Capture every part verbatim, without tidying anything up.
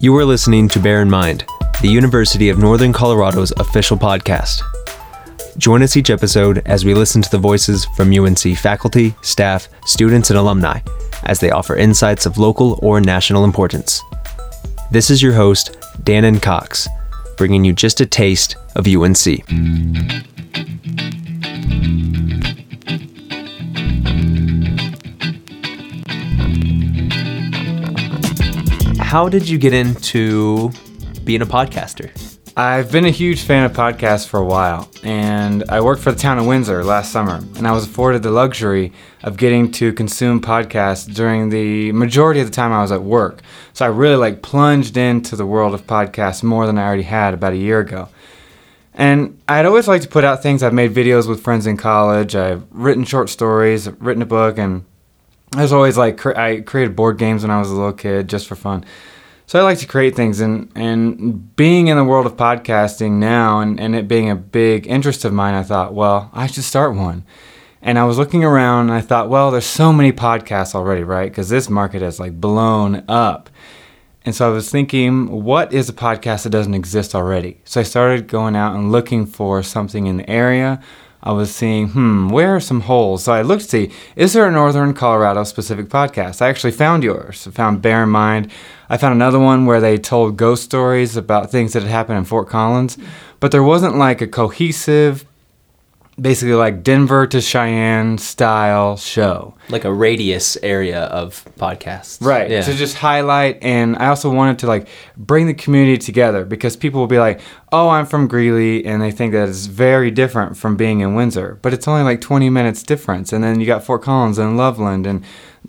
You are listening to Bear in Mind, the University of Northern Colorado's official podcast. Join us each episode as we listen to the voices from U N C faculty, staff, students, and alumni as they offer insights of local or national importance. This is your host, Dannon Cox, bringing you just a taste of U N C. How did you get into being a podcaster? I've been a huge fan of podcasts for a while, and I worked for the town of Windsor last summer, and I was afforded the luxury of getting to consume podcasts during the majority of the time I was at work. So I really like plunged into the world of podcasts more than I already had about a year ago. And I'd always liked to put out things. I've made videos with friends in college, I've written short stories, I've written a book, and I was always like, cre- I created board games when I was a little kid just for fun. So I like to create things, and, and being in the world of podcasting now and, and it being a big interest of mine, I thought, well, I should start one. And I was looking around and I thought, well, there's so many podcasts already, right? Because this market has like blown up. And so I was thinking, what is a podcast that doesn't exist already? So I started going out and looking for something in the area. I was seeing, hmm, where are some holes? So I looked to see, is there a Northern Colorado specific podcast? I actually found yours. I found Bear in Mind. I found another one where they told ghost stories about things that had happened in Fort Collins. But there wasn't like a cohesive, basically like Denver to Cheyenne style show. Like a radius area of podcasts. Right, yeah. To just highlight. And I also wanted to like bring the community together, because people will be like, oh, I'm from Greeley, and they think that it's very different from being in Windsor. But it's only like twenty minutes difference. And then you got Fort Collins and Loveland and,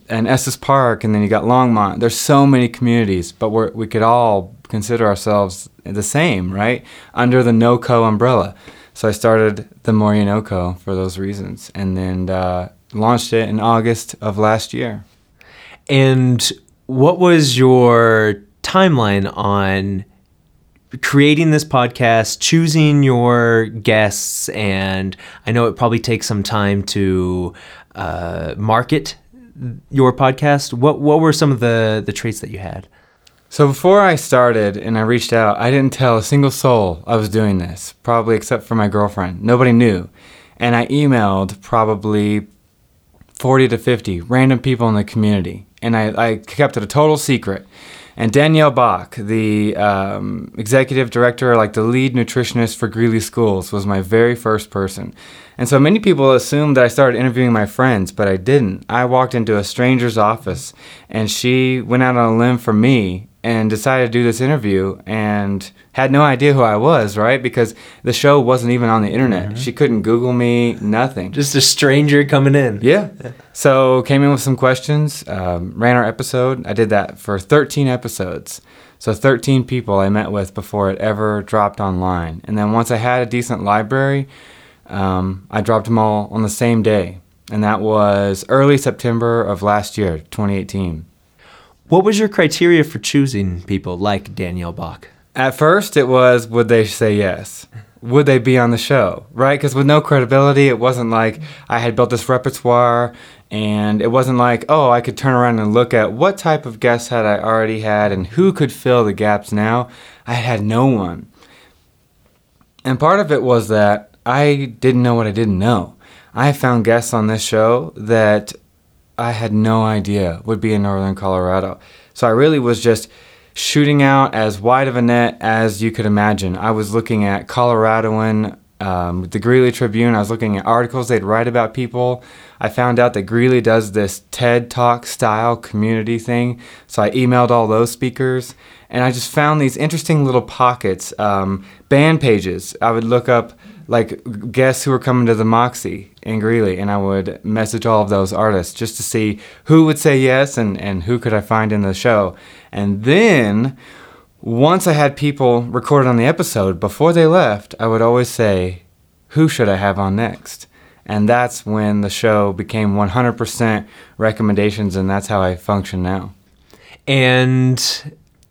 and Estes Park, and then you got Longmont. There's so many communities, but we're, we could all consider ourselves the same, right? Under the NoCo umbrella. So I started the Morinoco for those reasons, and then uh, launched it in August of last year. And what was your timeline on creating this podcast, choosing your guests? And I know it probably takes some time to uh, market your podcast. What what were some of the, the traits that you had? So before I started and I reached out, I didn't tell a single soul I was doing this, probably except for my girlfriend. Nobody knew. And I emailed probably forty to fifty random people in the community. And I, I kept it a total secret. And Danielle Bach, the um, executive director, like the lead nutritionist for Greeley Schools, was my very first person. And so many people assumed that I started interviewing my friends, but I didn't. I walked into a stranger's office, and she went out on a limb for me and decided to do this interview, and had no idea who I was, right? Because the show wasn't even on the internet. Mm-hmm. She couldn't Google me, nothing. Just a stranger coming in. Yeah. So came in with some questions, um, ran our episode. I did that for thirteen episodes. So thirteen people I met with before it ever dropped online. And then once I had a decent library, um, I dropped them all on the same day. And that was early September of last year, twenty eighteen. What was your criteria for choosing people like Danielle Bach? At first, it was, would they say yes? Would they be on the show, right? Because with no credibility, it wasn't like I had built this repertoire, and it wasn't like, oh, I could turn around and look at what type of guests had I already had and who could fill the gaps now. I had no one. And part of it was that I didn't know what I didn't know. I found guests on this show that I had no idea would be in Northern Colorado. So I really was just shooting out as wide of a net as you could imagine. I was looking at Coloradoan, um, the Greeley Tribune. I was looking at articles they'd write about people. I found out that Greeley does this TED Talk style community thing. So I emailed all those speakers, and I just found these interesting little pockets, um, band pages. I would look up like guests who were coming to the Moxie in Greeley, and I would message all of those artists just to see who would say yes and, and who could I find in the show. And then once I had people recorded on the episode, before they left, I would always say, who should I have on next? And that's when the show became one hundred percent recommendations, and that's how I function now. And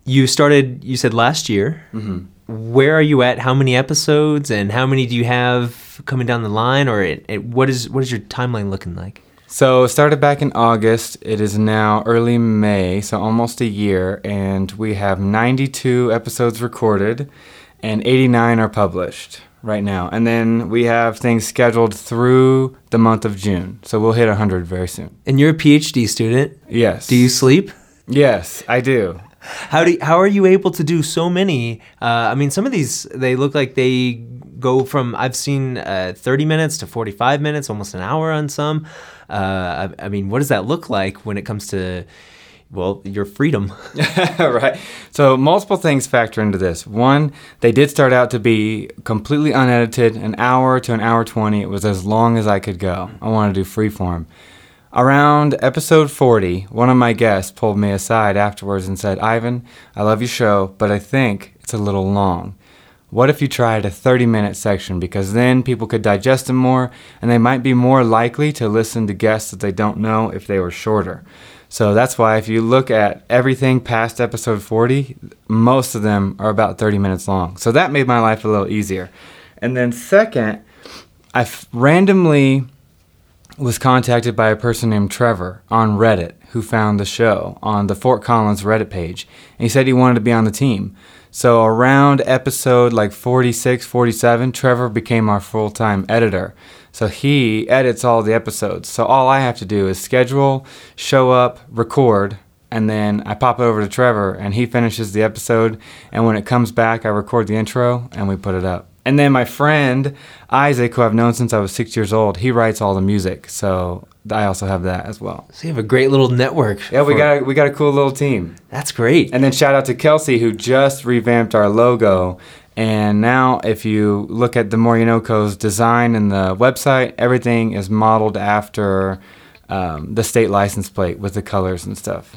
you started, you said last year. Mm-hmm. Where are you at? How many episodes, and how many do you have coming down the line, or it, it, what is what is your timeline looking like? So it started back in August. It is now early May, so almost a year, and we have ninety-two episodes recorded, and eighty-nine are published right now. And then we have things scheduled through the month of June, so we'll hit one hundred very soon. And you're a PhD student? Yes. Do you sleep? Yes, I do. How do you, how are you able to do so many? Uh, I mean, some of these, they look like they go from, I've seen uh, thirty minutes to forty-five minutes, almost an hour on some. Uh, I, I mean, what does that look like when it comes to, well, your freedom? Right. So multiple things factor into this. One, they did start out to be completely unedited, an hour to an hour twenty. It was as long as I could go. I wanted to do freeform. Around episode forty, one of my guests pulled me aside afterwards and said, "Ivan, I love your show, but I think it's a little long. What if you tried a thirty-minute section? Because then people could digest them more, and they might be more likely to listen to guests that they don't know if they were shorter." So that's why if you look at everything past episode forty, most of them are about thirty minutes long. So that made my life a little easier. And then second, I f- randomly... was contacted by a person named Trevor on Reddit who found the show on the Fort Collins Reddit page, and he said he wanted to be on the team. So around episode like forty-six, forty-seven, Trevor became our full-time editor. So he edits all the episodes. So all I have to do is schedule, show up, record, and then I pop it over to Trevor, and he finishes the episode, and when it comes back, I record the intro, and we put it up. And then my friend, Isaac, who I've known since I was six years old, he writes all the music. So I also have that as well. So you have a great little network. Yeah, we got a, we got a cool little team. That's great. And then shout out to Kelsey, who just revamped our logo. And now if you look at the Morinoco's design and the website, everything is modeled after um, the state license plate with the colors and stuff.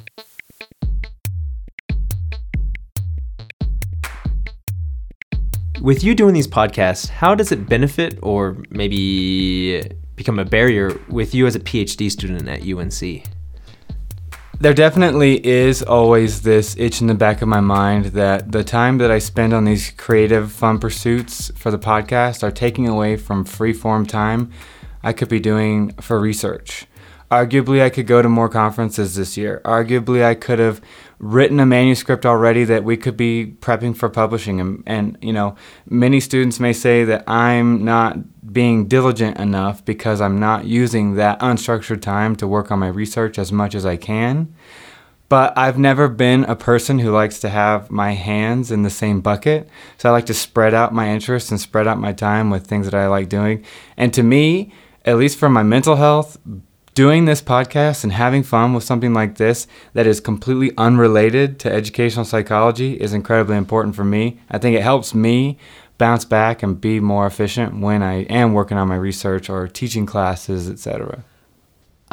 With you doing these podcasts, how does it benefit or maybe become a barrier with you as a PhD student at U N C? There definitely is always this itch in the back of my mind that the time that I spend on these creative, fun pursuits for the podcast are taking away from free-form time I could be doing for research. Arguably, I could go to more conferences this year. Arguably, I could have written a manuscript already that we could be prepping for publishing. And, and, you know, many students may say that I'm not being diligent enough because I'm not using that unstructured time to work on my research as much as I can. But I've never been a person who likes to have my hands in the same bucket. So I like to spread out my interests and spread out my time with things that I like doing. And to me, at least for my mental health, doing this podcast and having fun with something like this that is completely unrelated to educational psychology is incredibly important for me. I think it helps me bounce back and be more efficient when I am working on my research or teaching classes, et cetera.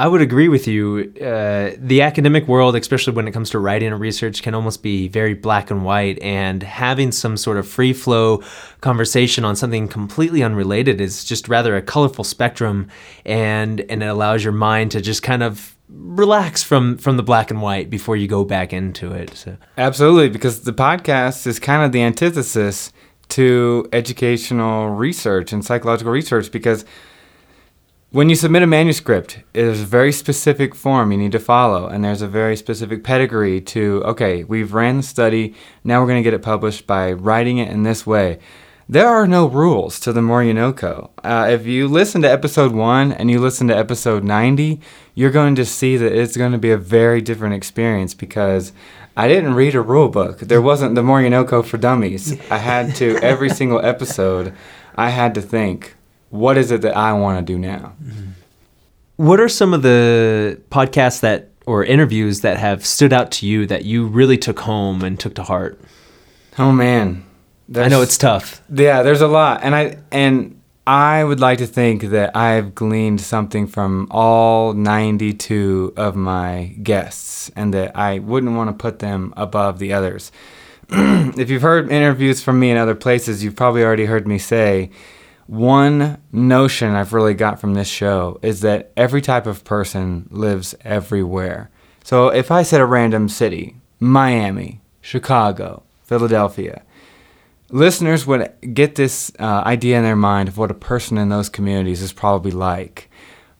I would agree with you. Uh, the academic world, especially when it comes to writing and research, can almost be very black and white, and having some sort of free flow conversation on something completely unrelated is just rather a colorful spectrum, and and it allows your mind to just kind of relax from, from the black and white before you go back into it. So. Absolutely, because the podcast is kind of the antithesis to educational research and psychological research, because when you submit a manuscript, there's a very specific form you need to follow, and there's a very specific pedigree to, okay, we've ran the study, now we're going to get it published by writing it in this way. There are no rules to the Morinoco. Uh, if you listen to episode one and you listen to episode ninety, you're going to see that it's going to be a very different experience because I didn't read a rule book. There wasn't the Morinoco for dummies. I had to, every single episode, I had to think, what is it that I want to do now? What are some of the podcasts that or interviews that have stood out to you that you really took home and took to heart? Oh, man. There's, I know it's tough. Yeah, there's a lot. And I and I would like to think that I've gleaned something from all ninety-two of my guests and that I wouldn't want to put them above the others. If you've heard interviews from me in other places, you've probably already heard me say, one notion I've really got from this show is that every type of person lives everywhere. So if I said a random city, Miami, Chicago, Philadelphia, listeners would get this uh, idea in their mind of what a person in those communities is probably like.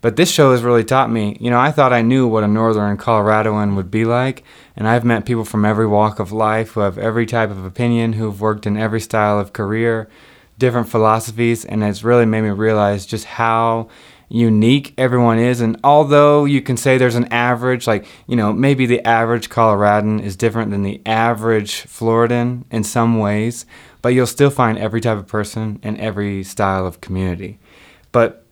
But this show has really taught me, you know, I thought I knew what a northern Coloradoan would be like, and I've met people from every walk of life who have every type of opinion, who've worked in every style of career, different philosophies, and it's really made me realize just how unique everyone is. And although you can say there's an average, like, you know, maybe the average Coloradan is different than the average Floridan in some ways, but you'll still find every type of person and every style of community. But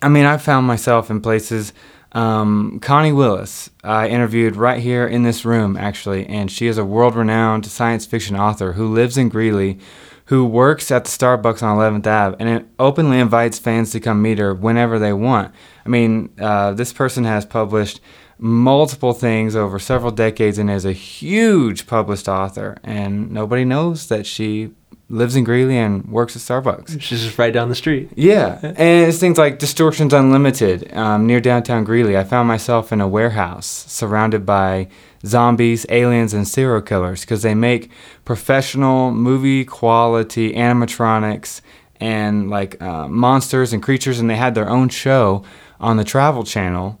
I mean, I found myself in places. Um, Connie Willis, I interviewed right here in this room, actually, and she is a world-renowned science fiction author who lives in Greeley, who works at the Starbucks on eleventh avenue, and it openly invites fans to come meet her whenever they want. I mean, uh, this person has published multiple things over several decades and is a huge published author, and nobody knows that she lives in Greeley and works at Starbucks. She's just right down the street. Yeah. And it's things like Distortions Unlimited um, near downtown Greeley. I found myself in a warehouse surrounded by zombies, aliens, and serial killers because they make professional movie-quality animatronics and like uh, monsters and creatures, and they had their own show on the Travel Channel.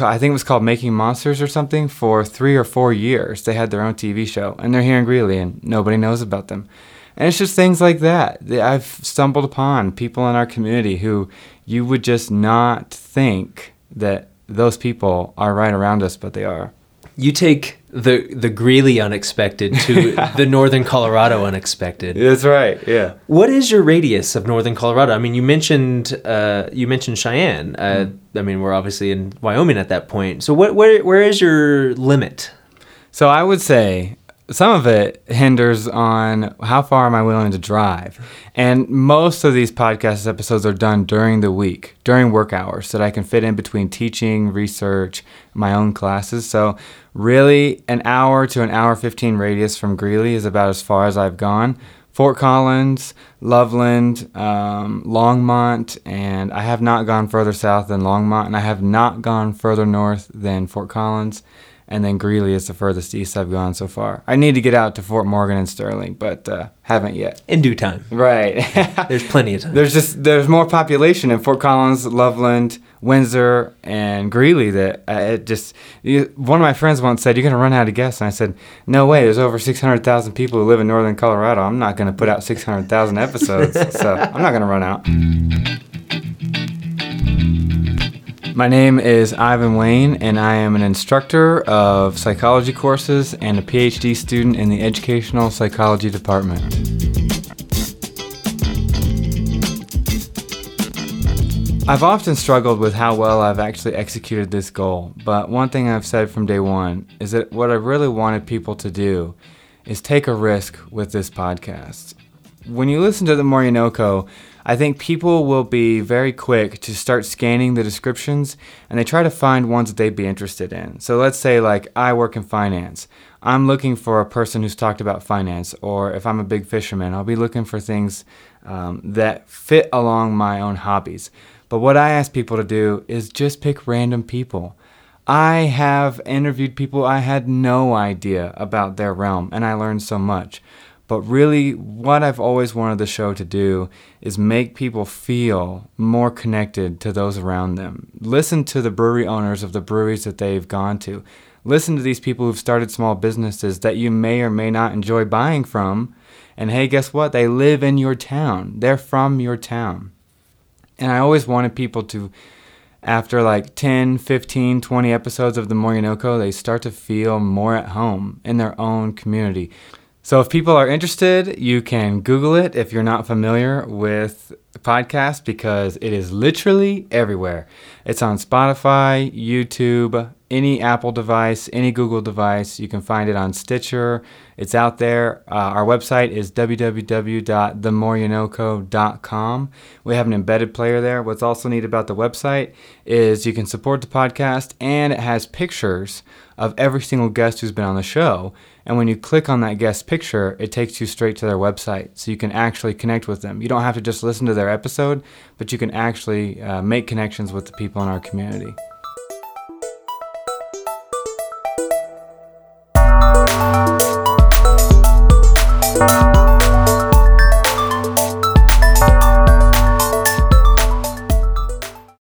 I think it was called Making Monsters or something. For three or four years, they had their own T V show, and they're here in Greeley, and nobody knows about them. And it's just things like that that I've stumbled upon, people in our community who you would just not think that those people are right around us, but they are. You take the the Greeley unexpected to the northern Colorado unexpected. That's right, yeah. What is your radius of northern Colorado? I mean, you mentioned uh, you mentioned Cheyenne. Uh, mm. I mean, we're obviously in Wyoming at that point. So what where where is your limit? So I would say some of it hinders on how far am I willing to drive. And most of these podcast episodes are done during the week, during work hours, so that I can fit in between teaching, research, my own classes. So really an hour to an hour fifteen radius from Greeley is about as far as I've gone. Fort Collins, Loveland, um, Longmont, and I have not gone further south than Longmont, and I have not gone further north than Fort Collins. And then Greeley is the furthest east I've gone so far. I need to get out to Fort Morgan and Sterling, but uh, haven't yet. In due time. Right. There's plenty of time. There's just there's more population in Fort Collins, Loveland, Windsor, and Greeley that uh, it just... You, one of my friends once said, you're going to run out of gas. And I said, no way. There's over six hundred thousand people who live in northern Colorado. I'm not going to put out six hundred thousand episodes, so I'm not going to run out. My name is Ivan Wayne, and I am an instructor of psychology courses and a P H D student in the educational psychology department. I've often struggled with how well I've actually executed this goal, but one thing I've said from day one is that what I really wanted people to do is take a risk with this podcast. When you listen to the Morinoco, I think people will be very quick to start scanning the descriptions, and they try to find ones that they'd be interested in. So let's say, like, I work in finance. I'm looking for a person who's talked about finance, or if I'm a big fisherman, I'll be looking for things um, that fit along my own hobbies. But what I ask people to do is just pick random people. I have interviewed people I had no idea about their realm, and I learned so much. But really, what I've always wanted the show to do is make people feel more connected to those around them. Listen to the brewery owners of the breweries that they've gone to. Listen to these people who've started small businesses that you may or may not enjoy buying from. And hey, guess what? They live in your town. They're from your town. And I always wanted people to, after like ten, fifteen, twenty episodes of the Morinoco, they start to feel more at home in their own community. So if people are interested, you can Google it if you're not familiar with the podcast, because it is literally everywhere. It's on Spotify, YouTube, any Apple device, any Google device. You can find it on Stitcher. It's out there. Uh, our website is w w w dot the morinoco dot com. We have an embedded player there. What's also neat about the website is you can support the podcast, and it has pictures of every single guest who's been on the show. And when you click on that guest picture, it takes you straight to their website, so you can actually connect with them. You don't have to just listen to their episode, but you can actually uh, make connections with the people in our community.